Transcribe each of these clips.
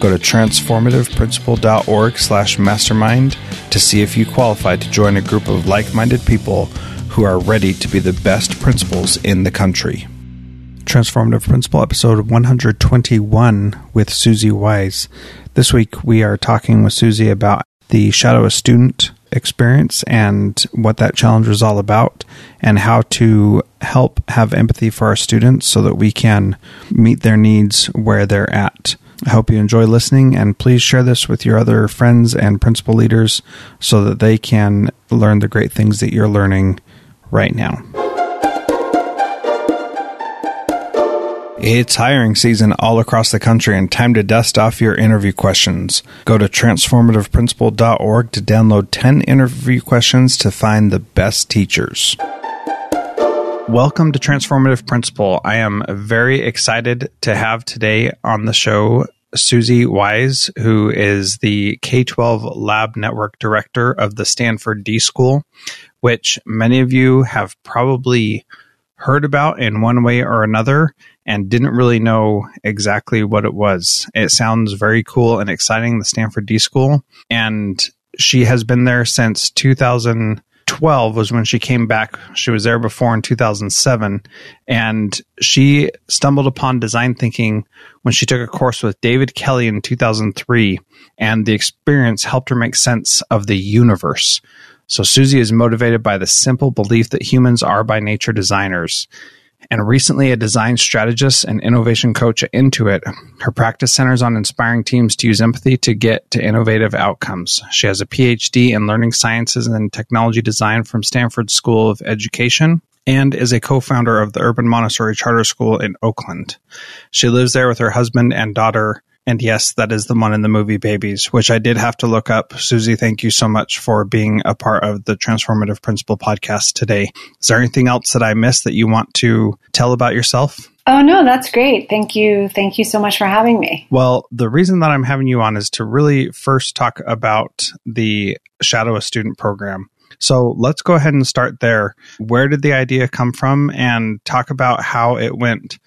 go to transformativeprincipal.org/mastermind to see if you qualify to join a group of like-minded people who are ready to be the best principals in the country. Transformative Principal, episode 121 with Susie Wise. This week we are talking with Susie about the Shadow a Student experience and what that challenge was all about and how to help have empathy for our students so that we can meet their needs where they're at. I hope you enjoy listening, and please share this with your other friends and principal leaders so that they can learn the great things that you're learning right now. It's hiring season all across the country and time to dust off your interview questions. Go to transformativeprincipal.org to download 10 interview questions to find the best teachers. Welcome to Transformative Principal. I am very excited to have today on the show Susie Wise, who is the K-12 Lab Network Director of the Stanford D School, which many of you have probably heard about in one way or another and didn't really know exactly what it was. It sounds very cool and exciting, the Stanford D School. And she has been there since 2012 was when she came back. She was there before in 2007. And she stumbled upon design thinking when she took a course with David Kelley in 2003. And the experience helped her make sense of the universe. So Susie is motivated by the simple belief that humans are by nature designers. And recently a design strategist and innovation coach at Intuit, her practice centers on inspiring teams to use empathy to get to innovative outcomes. She has a PhD in Learning Sciences and Technology Design from Stanford's School of Education and is a co-founder of the Urban Montessori Charter School in Oakland. She lives there with her husband and daughter. And yes, that is the one in the movie Babies, which I did have to look up. Susie, thank you so much for being a part of the Transformative Principal Podcast today. Is there anything else that I missed that you want to tell about yourself? Oh, no, that's great. Thank you. Thank you so much for having me. Well, the reason that I'm having you on is to really first talk about the Shadow a Student program. So let's go ahead and start there. Where did the idea come from, and talk about how it went?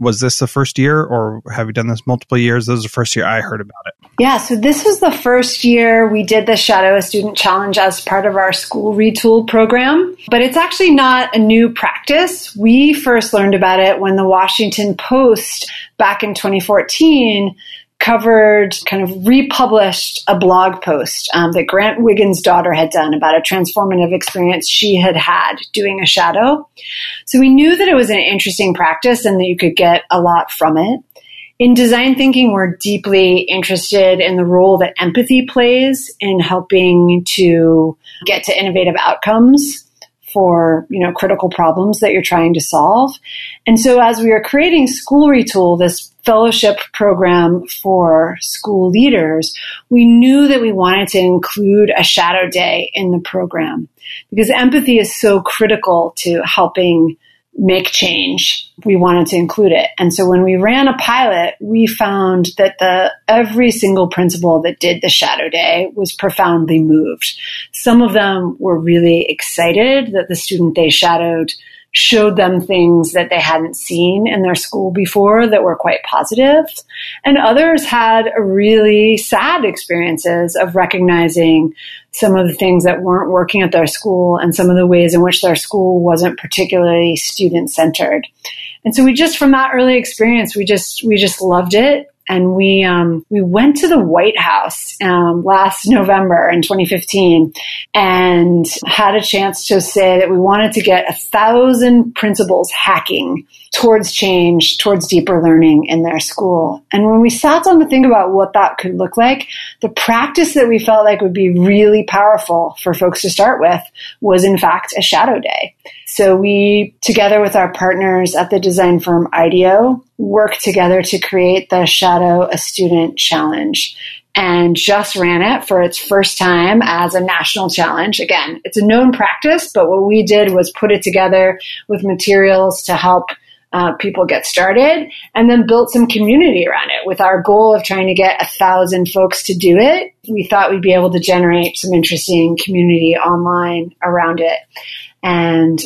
Was this the first year, or have you done this multiple years? This is the first year I heard about it. Yeah, so this was the first year we did the Shadow a Student Challenge as part of our school retool program. But it's actually not a new practice. We first learned about it when the Washington Post back in 2014 covered, kind of republished a blog post that Grant Wiggins' daughter had done about a transformative experience she had had doing a shadow. So we knew that it was an interesting practice and that you could get a lot from it. In design thinking, we're deeply interested in the role that empathy plays in helping to get to innovative outcomes for, you know, critical problems that you're trying to solve. And so as we are creating School Retool, this fellowship program for school leaders, we knew that we wanted to include a shadow day in the program because empathy is so critical to helping make change. We wanted to include it. And so when we ran a pilot, we found that every single principal that did the shadow day was profoundly moved. Some of them were really excited that the student they shadowed showed them things that they hadn't seen in their school before that were quite positive. And others had really sad experiences of recognizing some of the things that weren't working at their school and some of the ways in which their school wasn't particularly student-centered. And so we just, from that early experience, we just loved it. And we went to the White House last November in 2015 and had a chance to say that we wanted to get 1,000 principals hacking towards change, towards deeper learning in their school. And when we sat down to think about what that could look like, the practice that we felt like would be really powerful for folks to start with was, in fact, a shadow day. So we, together with our partners at the design firm IDEO, worked together to create the Shadow a Student Challenge and just ran it for its first time as a national challenge. Again, it's a known practice, but what we did was put it together with materials to help people get started, and then built some community around it with our goal of trying to get 1,000 folks to do it. We thought we'd be able to generate some interesting community online around it. And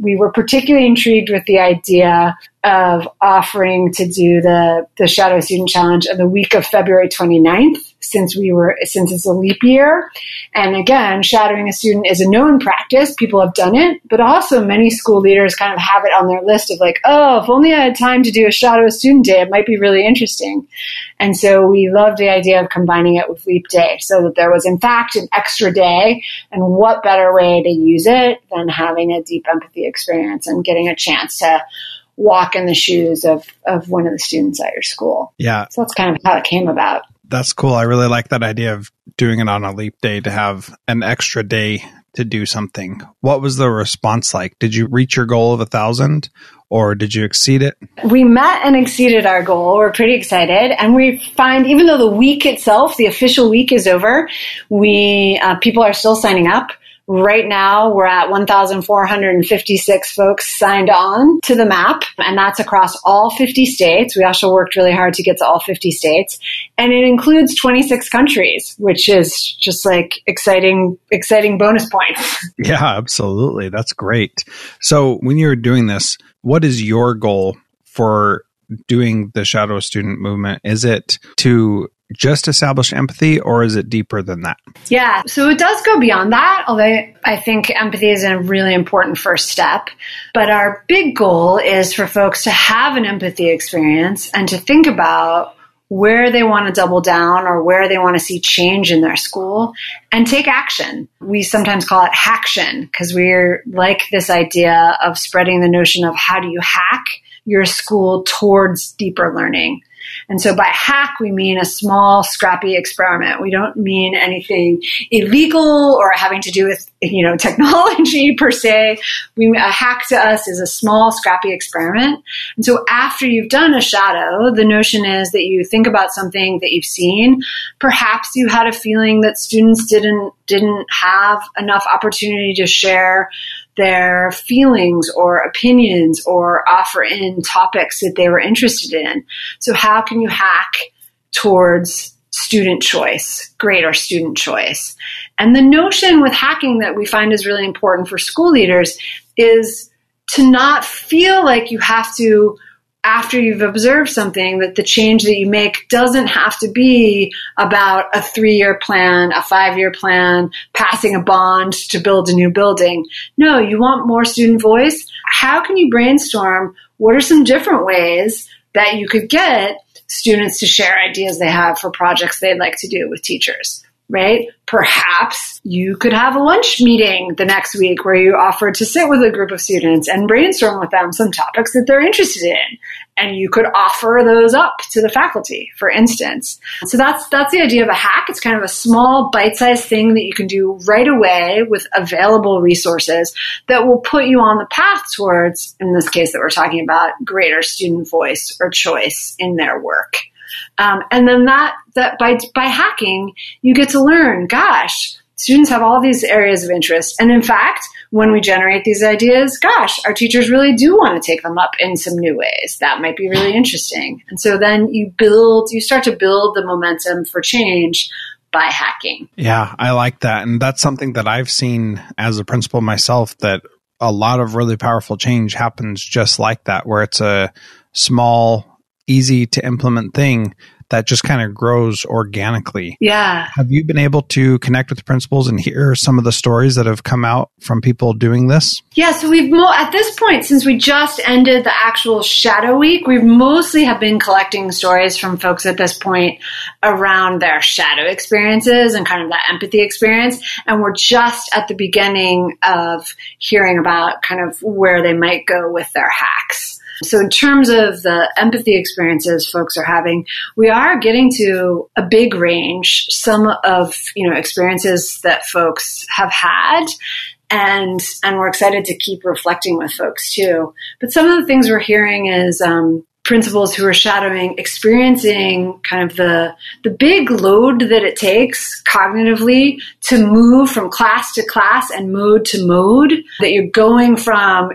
we were particularly intrigued with the idea of offering to do the Shadow Student Challenge on the week of February 29th, since it's a leap year. And again, shadowing a student is a known practice. People have done it, but also many school leaders kind of have it on their list of like, oh, if only I had time to do a Shadow Student Day, it might be really interesting. And so we loved the idea of combining it with Leap Day so that there was, in fact, an extra day. And what better way to use it than having a deep empathy experience and getting a chance to walk in the shoes of one of the students at your school. Yeah. So that's kind of how it came about. That's cool. I really like that idea of doing it on a leap day to have an extra day to do something. What was the response like? Did you reach your goal of 1,000 or did you exceed it? We met and exceeded our goal. We're pretty excited. And we find, even though the week itself, the official week is over, people are still signing up. Right now, we're at 1,456 folks signed on to the map, and that's across all 50 states. We also worked really hard to get to all 50 states, and it includes 26 countries, which is just like exciting bonus points. Yeah, absolutely. That's great. So when you were doing this, what is your goal for doing the Shadow Student movement? Is it to just establish empathy, or is it deeper than that? Yeah, so it does go beyond that, although I think empathy is a really important first step. But our big goal is for folks to have an empathy experience and to think about where they want to double down or where they want to see change in their school and take action. We sometimes call it haction because we're like this idea of spreading the notion of how do you hack your school towards deeper learning. And so by hack, we mean a small, scrappy experiment. We don't mean anything illegal or having to do with, you know, technology per se. A hack to us is a small, scrappy experiment. And so after you've done a shadow, the notion is that you think about something that you've seen. Perhaps you had a feeling that students didn't have enough opportunity to share their feelings or opinions or offer in topics that they were interested in. So how can you hack towards student choice, greater student choice? And the notion with hacking that we find is really important for school leaders is to not feel like you have to, after you've observed something, that the change that you make doesn't have to be about a 3-year plan, a 5-year plan, passing a bond to build a new building. No, you want more student voice? How can you brainstorm what are some different ways that you could get students to share ideas they have for projects they'd like to do with teachers? right? Perhaps you could have a lunch meeting the next week where you offer to sit with a group of students and brainstorm with them some topics that they're interested in. And you could offer those up to the faculty, for instance. So that's the idea of a hack. It's kind of a small bite-sized thing that you can do right away with available resources that will put you on the path towards, in this case that we're talking about, greater student voice or choice in their work. And then that by hacking, you get to learn, gosh, students have all these areas of interest. And in fact, when we generate these ideas, gosh, our teachers really do want to take them up in some new ways. That might be really interesting. And so then you start to build the momentum for change by hacking. Yeah, I like that. And that's something that I've seen as a principal myself, that a lot of really powerful change happens just like that, where it's a small, easy to implement thing that just kind of grows organically. Yeah. Have you been able to connect with principals and hear some of the stories that have come out from people doing this? Yeah. So we've, at this point, since we just ended the actual Shadow Week, we've mostly have been collecting stories from folks at this point around their shadow experiences and kind of that empathy experience. And we're just at the beginning of hearing about kind of where they might go with their hacks. So in terms of the empathy experiences folks are having, we are getting to a big range, some of, experiences that folks have had, and we're excited to keep reflecting with folks too. But some of the things we're hearing is, principals who are shadowing, experiencing kind of the big load that it takes cognitively to move from class to class and mode to mode, that you're going from,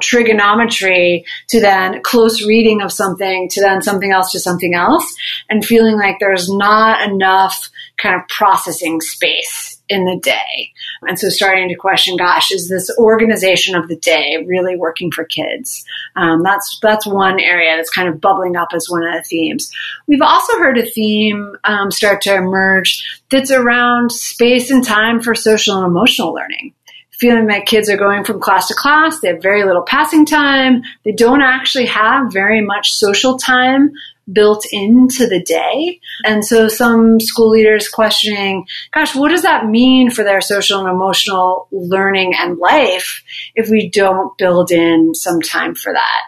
trigonometry to then close reading of something to then something else to something else, and feeling like there's not enough kind of processing space in the day. And so starting to question, gosh, is this organization of the day really working for kids? That's one area that's kind of bubbling up as one of the themes. We've also heard a theme start to emerge that's around space and time for social and emotional learning. Feeling that kids are going from class to class, they have very little passing time, they don't actually have very much social time built into the day. And so some school leaders questioning, gosh, what does that mean for their social and emotional learning and life if we don't build in some time for that?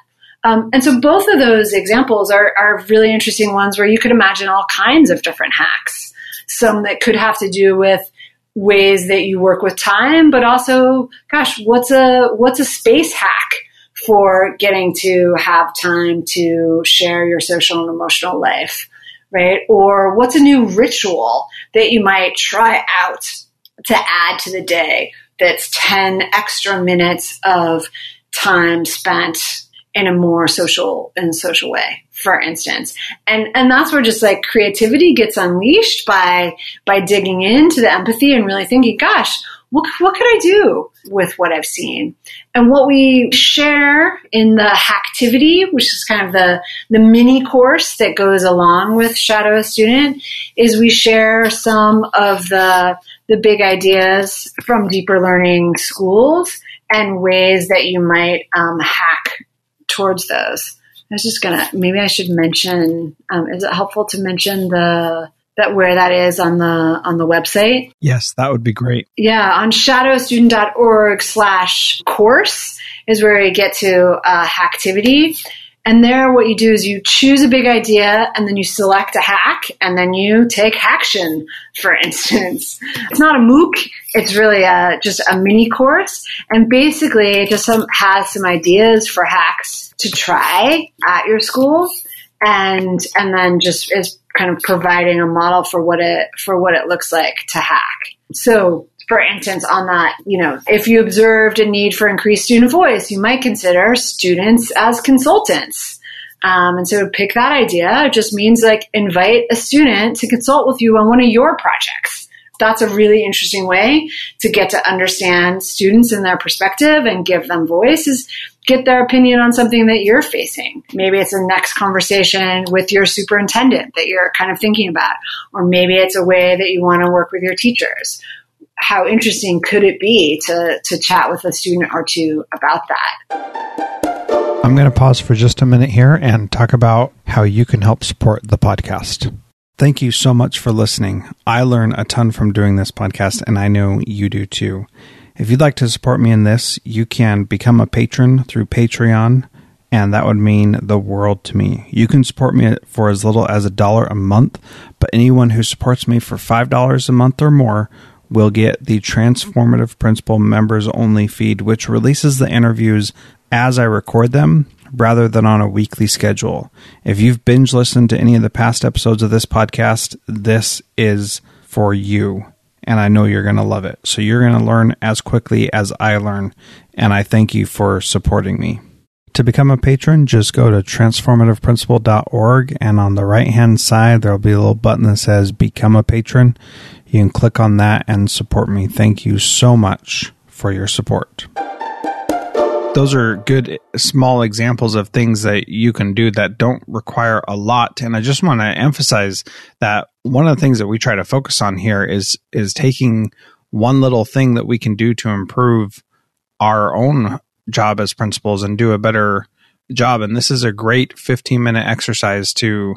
And so both of those examples are really interesting ones where you could imagine all kinds of different hacks, some that could have to do with ways that you work with time, but also, gosh, what's a space hack for getting to have time to share your social and emotional life, right? Or what's a new ritual that you might try out to add to the day that's 10 extra minutes of time spent in a more social way, for instance. And that's where just like creativity gets unleashed by digging into the empathy and really thinking, gosh, what could I do with what I've seen? And what we share in the Hacktivity, which is kind of the mini course that goes along with Shadow a Student, is we share some of the big ideas from deeper learning schools and ways that you might hack towards those. I was just maybe I should mention, is it helpful to mention where that is on the website? Yes, that would be great. Yeah, on shadowstudent.org/course is where you get to Hacktivity. And there what you do is you choose a big idea and then you select a hack and then you take action, for instance. It's not a MOOC. It's really just a mini course. And basically it just has some ideas for hacks to try at your school. And then just is kind of providing a model for what it looks like to hack. So, for instance, on that, if you observed a need for increased student voice, you might consider students as consultants. And so pick that idea. It just means like invite a student to consult with you on one of your projects. That's a really interesting way to get to understand students and their perspective and give them voices. Get their opinion on something that you're facing. Maybe it's a next conversation with your superintendent that you're kind of thinking about, or maybe it's a way that you want to work with your teachers. How interesting could it be to chat with a student or two about that? I'm going to pause for just a minute here and talk about how you can help support the podcast. Thank you so much for listening. I learn a ton from doing this podcast, and I know you do too. If you'd like to support me in this, you can become a patron through Patreon, and that would mean the world to me. You can support me for as little as $1 a month, but anyone who supports me for $5 a month or more will get the Transformative Principal members-only feed, which releases the interviews as I record them, rather than on a weekly schedule. If you've binge listened to any of the past episodes of this podcast, this is for you. And I know you're going to love it. So you're going to learn as quickly as I learn. And I thank you for supporting me. To become a patron, just go to transformativeprinciple.org. And on the right-hand side, there'll be a little button that says Become a Patron. You can click on that and support me. Thank you so much for your support. Those are good small examples of things that you can do that don't require a lot. And I just want to emphasize that one of the things that we try to focus on here is taking one little thing that we can do to improve our own job as principals and do a better job. And this is a great 15-minute exercise to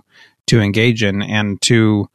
engage in and to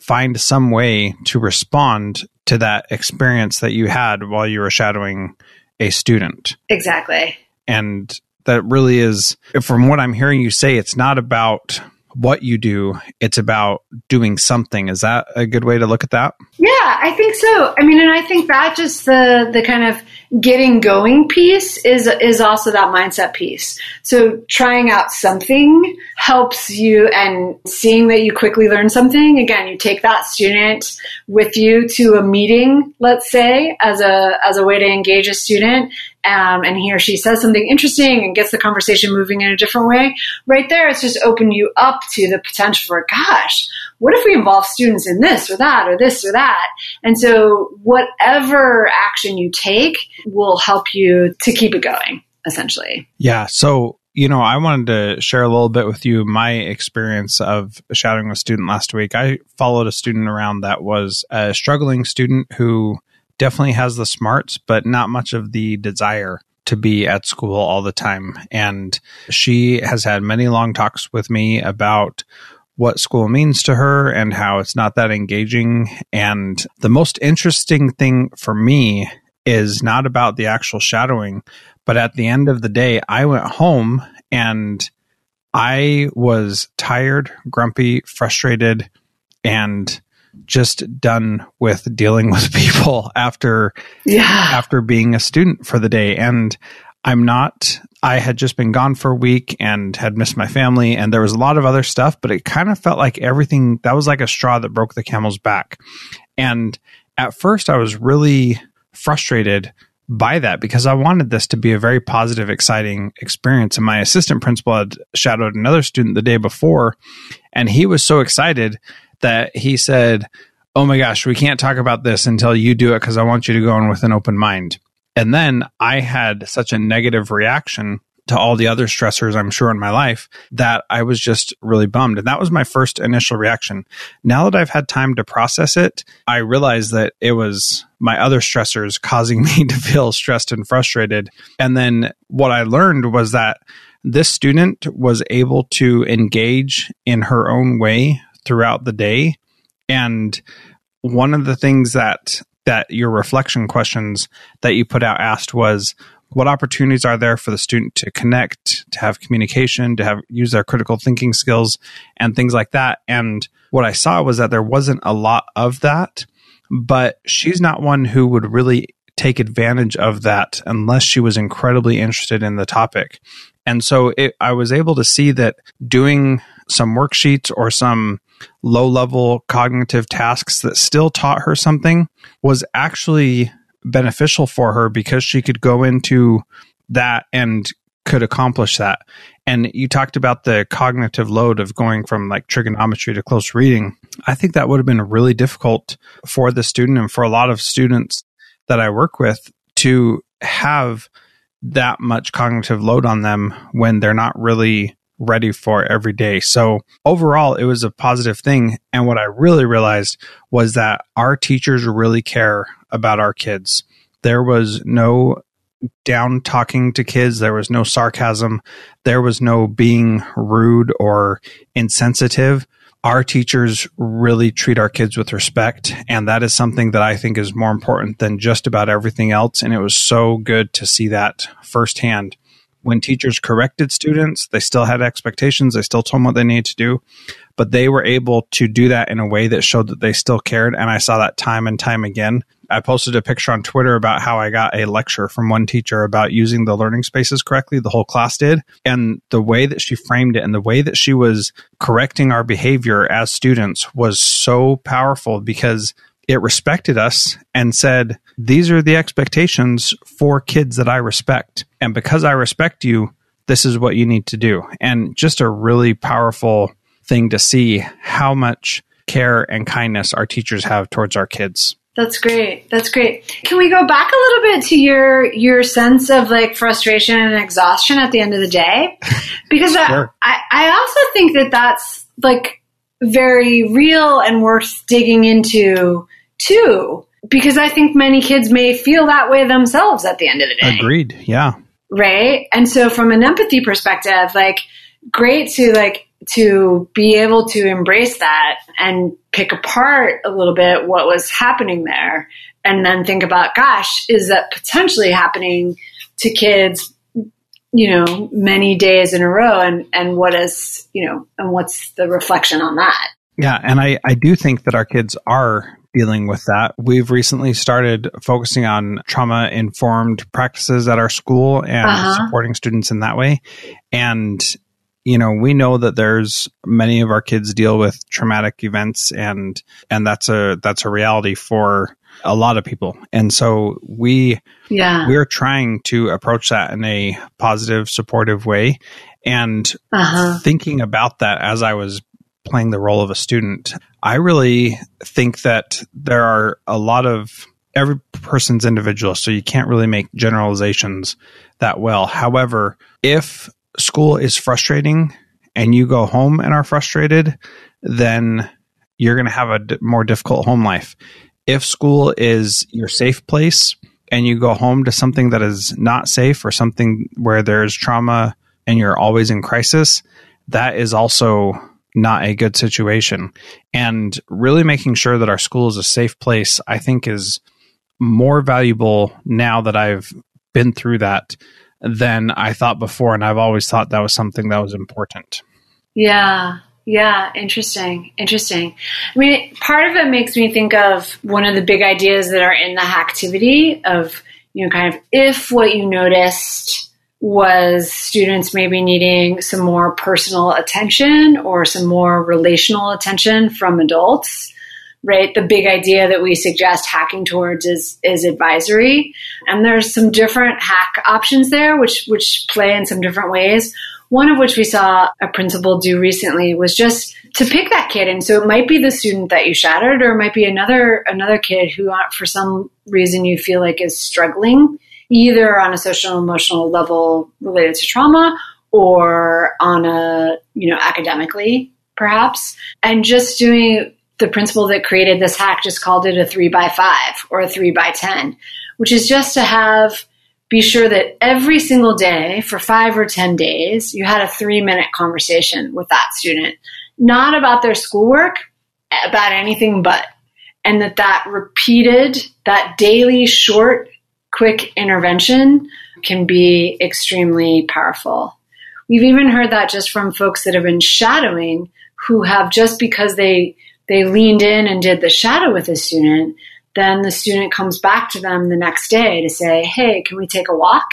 find some way to respond to that experience that you had while you were shadowing a student. Exactly. And that really is, from what I'm hearing you say, it's not about what you do, it's about doing something. Is that a good way to look at that? Yeah, I think so. I mean, and I think that just the kind of getting going piece is also that mindset piece. So trying out something helps you, and seeing that you quickly learn something. Again, you take that student with you to a meeting, let's say, as a way to engage a student. And he or she says something interesting and gets the conversation moving in a different way. Right there, it's just opened you up to the potential for, gosh, what if we involve students in this or that or this or that? And so whatever action you take will help you to keep it going, essentially. Yeah. So, you know, I wanted to share a little bit with you my experience of shadowing a student last week. I followed a student around that was a struggling student who definitely has the smarts, but not much of the desire to be at school all the time. And she has had many long talks with me about what school means to her and how it's not that engaging. And the most interesting thing for me is not about the actual shadowing, but at the end of the day, I went home and I was tired, grumpy, frustrated, and just done with dealing with people after being a student for the day. And I had just been gone for a week and had missed my family, and there was a lot of other stuff, but it kind of felt like everything that was like a straw that broke the camel's back. And at first I was really frustrated by that because I wanted this to be a very positive, exciting experience. And my assistant principal had shadowed another student the day before, and he was so excited that he said, "Oh my gosh, we can't talk about this until you do it because I want you to go in with an open mind." And then I had such a negative reaction to all the other stressors, I'm sure, in my life that I was just really bummed. And that was my first initial reaction. Now that I've had time to process it, I realized that it was my other stressors causing me to feel stressed and frustrated. And then what I learned was that this student was able to engage in her own way throughout the day. And one of the things that your reflection questions that you put out asked was, what opportunities are there for the student to connect, to have communication, to use their critical thinking skills and things like that? And what I saw was that there wasn't a lot of that, but she's not one who would really take advantage of that unless she was incredibly interested in the topic. And so I was able to see that doing some worksheets or some low-level cognitive tasks that still taught her something was actually beneficial for her because she could go into that and could accomplish that. And you talked about the cognitive load of going from like trigonometry to close reading. I think that would have been really difficult for the student and for a lot of students that I work with to have that much cognitive load on them when they're not really ready for every day. So overall, it was a positive thing. And what I really realized was that our teachers really care about our kids. There was no down talking to kids. There was no sarcasm. There was no being rude or insensitive. our teachers really treat our kids with respect. And that is something that I think is more important than just about everything else. And it was so good to see that firsthand. When teachers corrected students, they still had expectations. They still told them what they needed to do, but they were able to do that in a way that showed that they still cared. And I saw that time and time again. I posted a picture on Twitter about how I got a lecture from one teacher about using the learning spaces correctly. The whole class did. And the way that she framed it and the way that she was correcting our behavior as students was so powerful because it respected us and said, these are the expectations for kids that I respect. And because I respect you, this is what you need to do. And just a really powerful thing to see how much care and kindness our teachers have towards our kids. That's great. That's great. Can we go back a little bit to your sense of like frustration and exhaustion at the end of the day? Because sure. I also think that that's like very real and worth digging into too, because I think many kids may feel that way themselves at the end of the day. Agreed. Yeah. Right. And so from an empathy perspective, like great to be able to embrace that and pick apart a little bit what was happening there and then think about, gosh, is that potentially happening to kids, you know, many days in a row and what is, you know, and what's the reflection on that? Yeah. And I do think that our kids are dealing with that. We've recently started focusing on trauma-informed practices at our school and supporting students in that way. And you know, we know that there's many of our kids deal with traumatic events and that's a reality for a lot of people. And so we're trying to approach that in a positive, supportive way. And thinking about that as I was playing the role of a student, I really think that there are a lot of every person's individual, so you can't really make generalizations that well. However, if school is frustrating and you go home and are frustrated, then you're going to have a more difficult home life. If school is your safe place and you go home to something that is not safe or something where there's trauma and you're always in crisis, that is also not a good situation. And really making sure that our school is a safe place, I think, is more valuable now that I've been through that than I thought before. And I've always thought that was something that was important. Yeah. Yeah. Interesting. I mean, part of it makes me think of one of the big ideas that are in the Hacktivity of, you know, kind of if what you noticed was students maybe needing some more personal attention or some more relational attention from adults, right? The big idea that we suggest hacking towards is advisory. And there's some different hack options there, which play in some different ways. One of which we saw a principal do recently was just to pick that kid. And so it might be the student that you shadowed, or it might be another kid who for some reason you feel like is struggling either on a social, emotional level related to trauma or on a, you know, academically perhaps, and just doing. The principal that created this hack just called it a 3x5 or a 3x10, which is just to be sure that every single day for 5 or 10 days, you had a 3-minute conversation with that student, not about their schoolwork, about anything but, and that daily short, quick intervention can be extremely powerful. We've even heard that just from folks that have been shadowing who have, just because they leaned in and did the shadow with a student, then the student comes back to them the next day to say, hey, can we take a walk?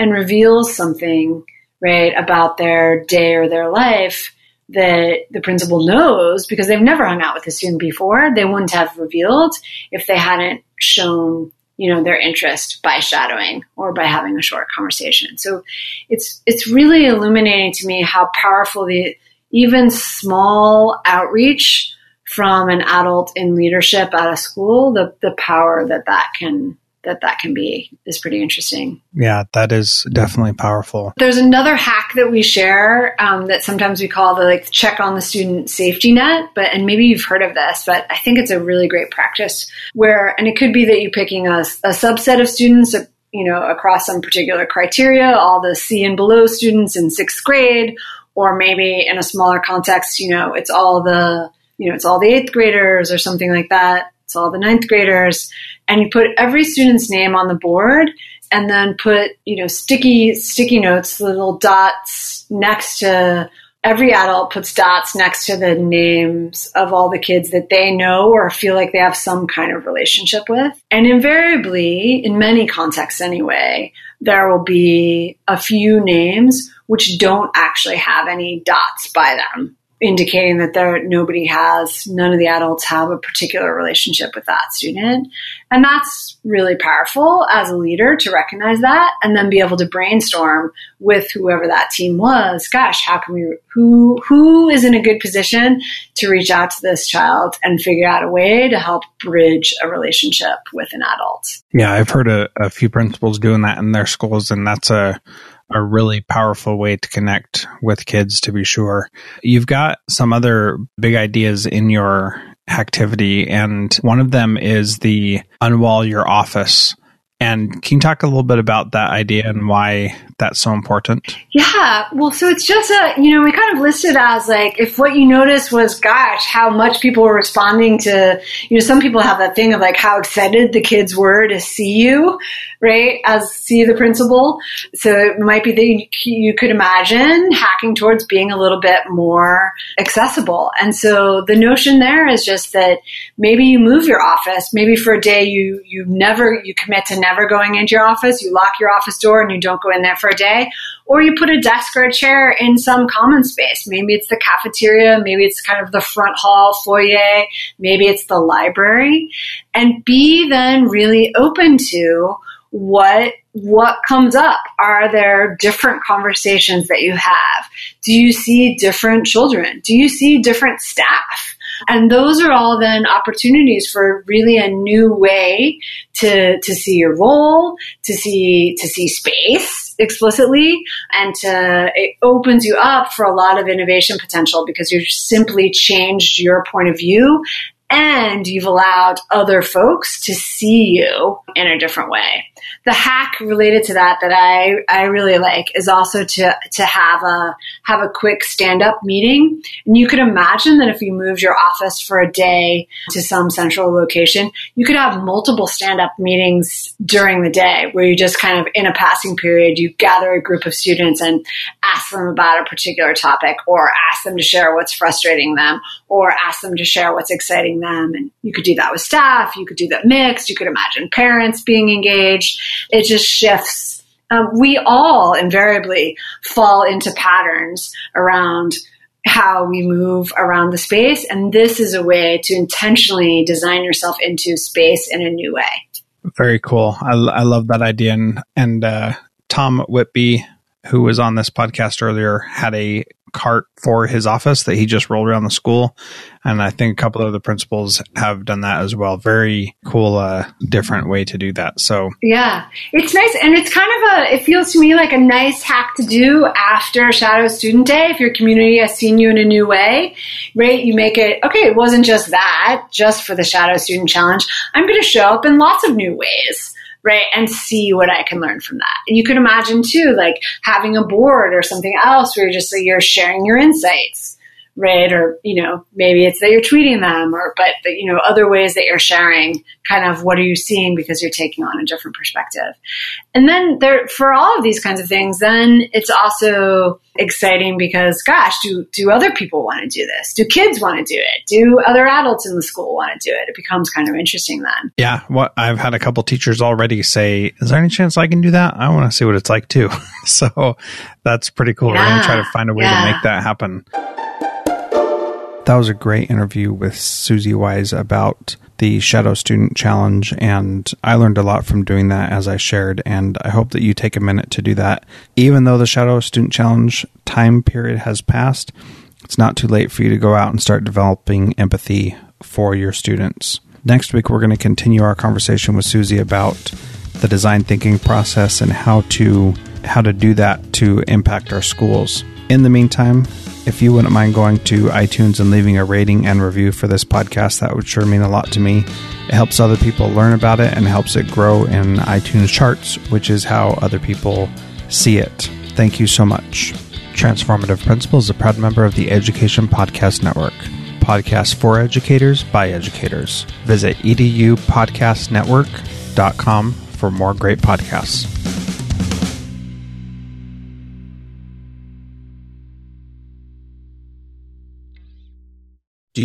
And reveal something, right, about their day or their life that the principal knows because they've never hung out with a student before. They wouldn't have revealed if they hadn't shown, you know, their interest by shadowing or by having a short conversation. So it's really illuminating to me how powerful the even small outreach from an adult in leadership at a school, the power that can be is pretty interesting. Yeah, that is definitely powerful. There's another hack that we share that sometimes we call the check on the student safety net, and maybe you've heard of this, but I think it's a really great practice where, and it could be that you're picking a subset of students, you know, across some particular criteria, all the C and below students in 6th grade, or maybe in a smaller context, you know, it's all the, you know, it's all the eighth graders or something like that. It's all the ninth graders. And you put every student's name on the board and then put, you know, sticky notes, little dots next to every adult puts dots next to the names of all the kids that they know or feel like they have some kind of relationship with. And invariably, in many contexts anyway, there will be a few names which don't actually have any dots by them, indicating that none of the adults have a particular relationship with that student. And that's really powerful as a leader to recognize that and then be able to brainstorm with whoever that team was. Gosh, how can we, who is in a good position to reach out to this child and figure out a way to help bridge a relationship with an adult? Yeah, I've heard a few principals doing that in their schools, and that's a really powerful way to connect with kids, to be sure. You've got some other big ideas in your Hacktivity, and one of them is the unwall your office. And can you talk a little bit about that idea and why that's so important? Yeah, well, so it's just we kind of listed as like, if what you noticed was, gosh, how much people were responding to, you know, some people have that thing of like how excited the kids were to see you, right, as see the principal. So it might be that you could imagine hacking towards being a little bit more accessible. And so the notion there is just that maybe you move your office, maybe for a day you commit to never going into your office, you lock your office door and you don't go in there for a day, or you put a desk or a chair in some common space. Maybe it's the cafeteria, maybe it's kind of the front hall foyer, maybe it's the library, and be then really open to what comes up. Are there different conversations that you have? Do you see different children? Do you see different staff? And those are all then opportunities for really a new way to see your role, to see space explicitly, and it opens you up for a lot of innovation potential because you've simply changed your point of view and you've allowed other folks to see you in a different way. The hack related to that I really like is also to have a quick stand-up meeting. And you could imagine that if you moved your office for a day to some central location, you could have multiple stand-up meetings during the day where you just kind of, in a passing period, you gather a group of students and ask them about a particular topic, or ask them to share what's frustrating them, or ask them to share what's exciting them. And you could do that with staff. You could do that mixed. You could imagine parents being engaged. It just shifts. We all invariably fall into patterns around how we move around the space. And this is a way to intentionally design yourself into space in a new way. Very cool. I love that idea. And Tom Whitby, who was on this podcast earlier, had a cart for his office that he just rolled around the school. And I think a couple of the principals have done that as well. Very cool, different way to do that. So yeah, it's nice. And it's kind of it feels to me like a nice hack to do after Shadow Student Day. If your community has seen you in a new way, right? You make it, okay, it wasn't just that, just for the Shadow Student Challenge. I'm going to show up in lots of new ways, right? And see what I can learn from that. And you could imagine too, like having a board or something else where you're sharing your insights, right? Or, you know, maybe it's that you're tweeting them, but other ways that you're sharing kind of what are you seeing because you're taking on a different perspective. And then for all of these kinds of things, then it's also exciting because, gosh, do other people want to do this? Do kids want to do it? Do other adults in the school want to do it? It becomes kind of interesting then. Yeah. Well, I've had a couple teachers already say, is there any chance I can do that? I want to see what it's like too. So that's pretty cool. Yeah, we're going to try to find a way to make that happen. That was a great interview with Susie Wise about the Shadow Student Challenge, and I learned a lot from doing that, as I shared, and I hope that you take a minute to do that. Even though the Shadow Student Challenge time period has passed, it's not too late for you to go out and start developing empathy for your students. Next week, we're going to continue our conversation with Susie about the design thinking process and how to do that to impact our schools. In the meantime, if you wouldn't mind going to iTunes and leaving a rating and review for this podcast, that would sure mean a lot to me. It helps other people learn about it and helps it grow in iTunes charts, which is how other people see it. Thank you so much. Transformative Principal is a proud member of the Education Podcast Network. Podcasts for educators by educators. Visit edupodcastnetwork.com for more great podcasts. Do